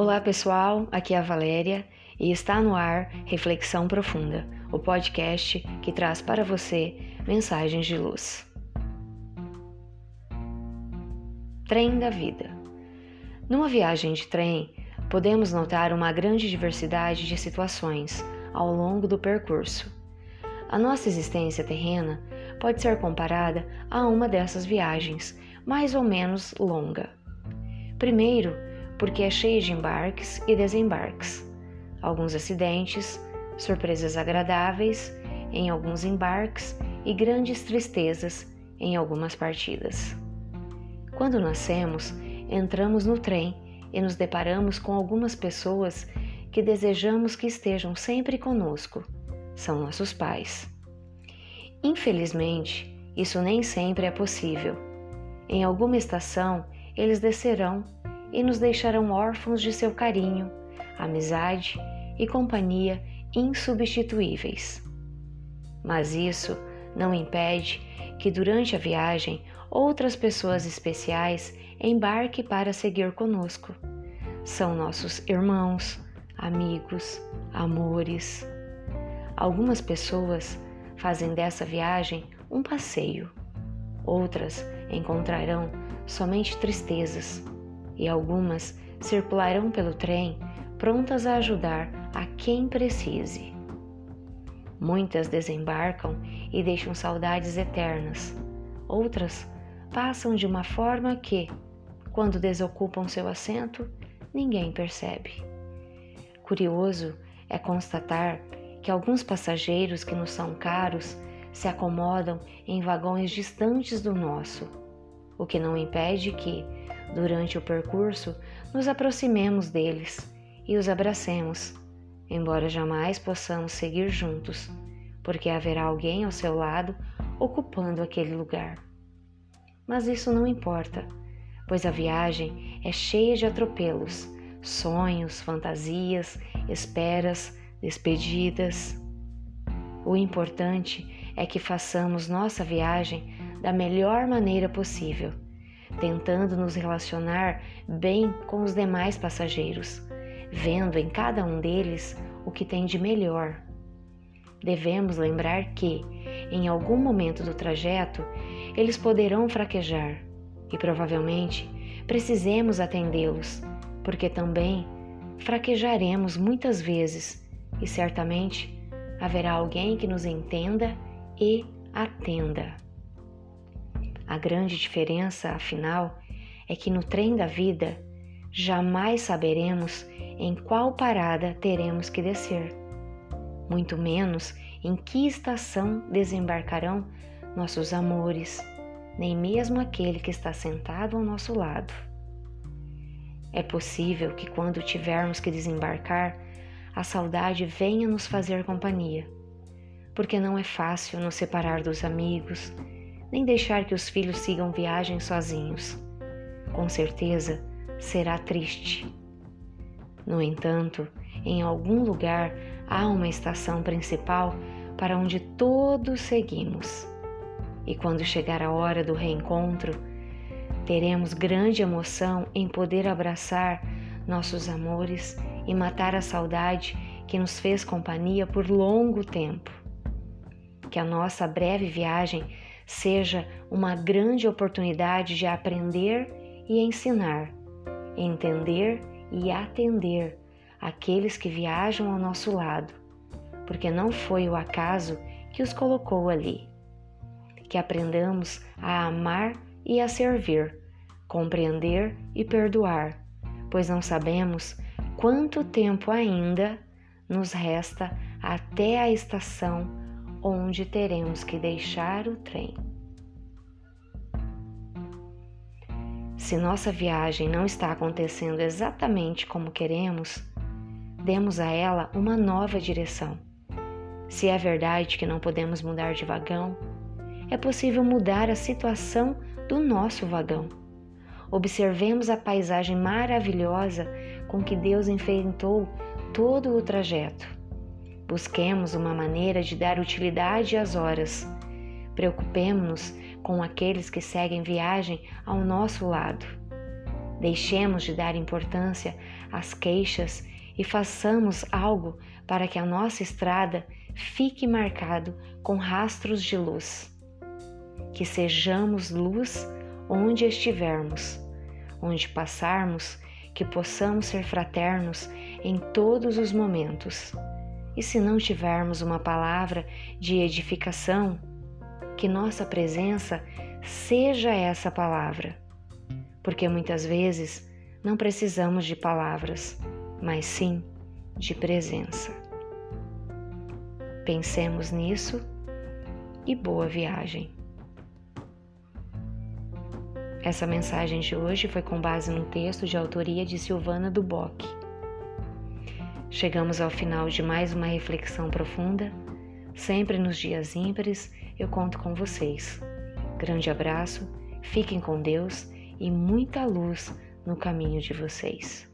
Olá pessoal, aqui é a Valéria e está no ar Reflexão Profunda, o podcast que traz para você mensagens de luz. Trem da vida. Numa viagem de trem, podemos notar uma grande diversidade de situações ao longo do percurso. A nossa existência terrena pode ser comparada a uma dessas viagens, mais ou menos longa. Primeiro, porque é cheia de embarques e desembarques, alguns acidentes, surpresas agradáveis em alguns embarques e grandes tristezas em algumas partidas. Quando nascemos, entramos no trem e nos deparamos com algumas pessoas que desejamos que estejam sempre conosco. São nossos pais. Infelizmente, isso nem sempre é possível. Em alguma estação, eles descerão e nos deixarão órfãos de seu carinho, amizade e companhia insubstituíveis. Mas isso não impede que durante a viagem outras pessoas especiais embarquem para seguir conosco. São nossos irmãos, amigos, amores. Algumas pessoas fazem dessa viagem um passeio. Outras encontrarão somente tristezas. E algumas circularão pelo trem, prontas a ajudar a quem precise. Muitas desembarcam e deixam saudades eternas. Outras passam de uma forma que, quando desocupam seu assento, ninguém percebe. Curioso é constatar que alguns passageiros que nos são caros se acomodam em vagões distantes do nosso, o que não impede que, durante o percurso, nos aproximemos deles e os abracemos, embora jamais possamos seguir juntos, porque haverá alguém ao seu lado ocupando aquele lugar. Mas isso não importa, pois a viagem é cheia de atropelos, sonhos, fantasias, esperas, despedidas. O importante é que façamos nossa viagem da melhor maneira possível, tentando nos relacionar bem com os demais passageiros, vendo em cada um deles o que tem de melhor. Devemos lembrar que, em algum momento do trajeto, eles poderão fraquejar e provavelmente precisemos atendê-los, porque também fraquejaremos muitas vezes e certamente haverá alguém que nos entenda e atenda. A grande diferença, afinal, é que no trem da vida jamais saberemos em qual parada teremos que descer, muito menos em que estação desembarcarão nossos amores, nem mesmo aquele que está sentado ao nosso lado. É possível que quando tivermos que desembarcar, a saudade venha nos fazer companhia, porque não é fácil nos separar dos amigos, nem deixar que os filhos sigam viagem sozinhos. Com certeza, será triste. No entanto, em algum lugar há uma estação principal para onde todos seguimos. E quando chegar a hora do reencontro, teremos grande emoção em poder abraçar nossos amores e matar a saudade que nos fez companhia por longo tempo. Que a nossa breve viagem seja uma grande oportunidade de aprender e ensinar, entender e atender aqueles que viajam ao nosso lado, porque não foi o acaso que os colocou ali. Que aprendamos a amar e a servir, compreender e perdoar, pois não sabemos quanto tempo ainda nos resta até a estação onde teremos que deixar o trem. Se nossa viagem não está acontecendo exatamente como queremos, demos a ela uma nova direção. Se é verdade que não podemos mudar de vagão, é possível mudar a situação do nosso vagão. Observemos a paisagem maravilhosa com que Deus enfeitou todo o trajeto. Busquemos uma maneira de dar utilidade às horas. Preocupemo-nos com aqueles que seguem viagem ao nosso lado. Deixemos de dar importância às queixas e façamos algo para que a nossa estrada fique marcado com rastros de luz. Que sejamos luz onde estivermos, onde passarmos, que possamos ser fraternos em todos os momentos. E se não tivermos uma palavra de edificação, que nossa presença seja essa palavra. Porque muitas vezes não precisamos de palavras, mas sim de presença. Pensemos nisso e boa viagem. Essa mensagem de hoje foi com base num texto de autoria de Silvana Dubocchi. Chegamos ao final de mais uma reflexão profunda. Sempre nos dias ímpares eu conto com vocês. Grande abraço, fiquem com Deus e muita luz no caminho de vocês.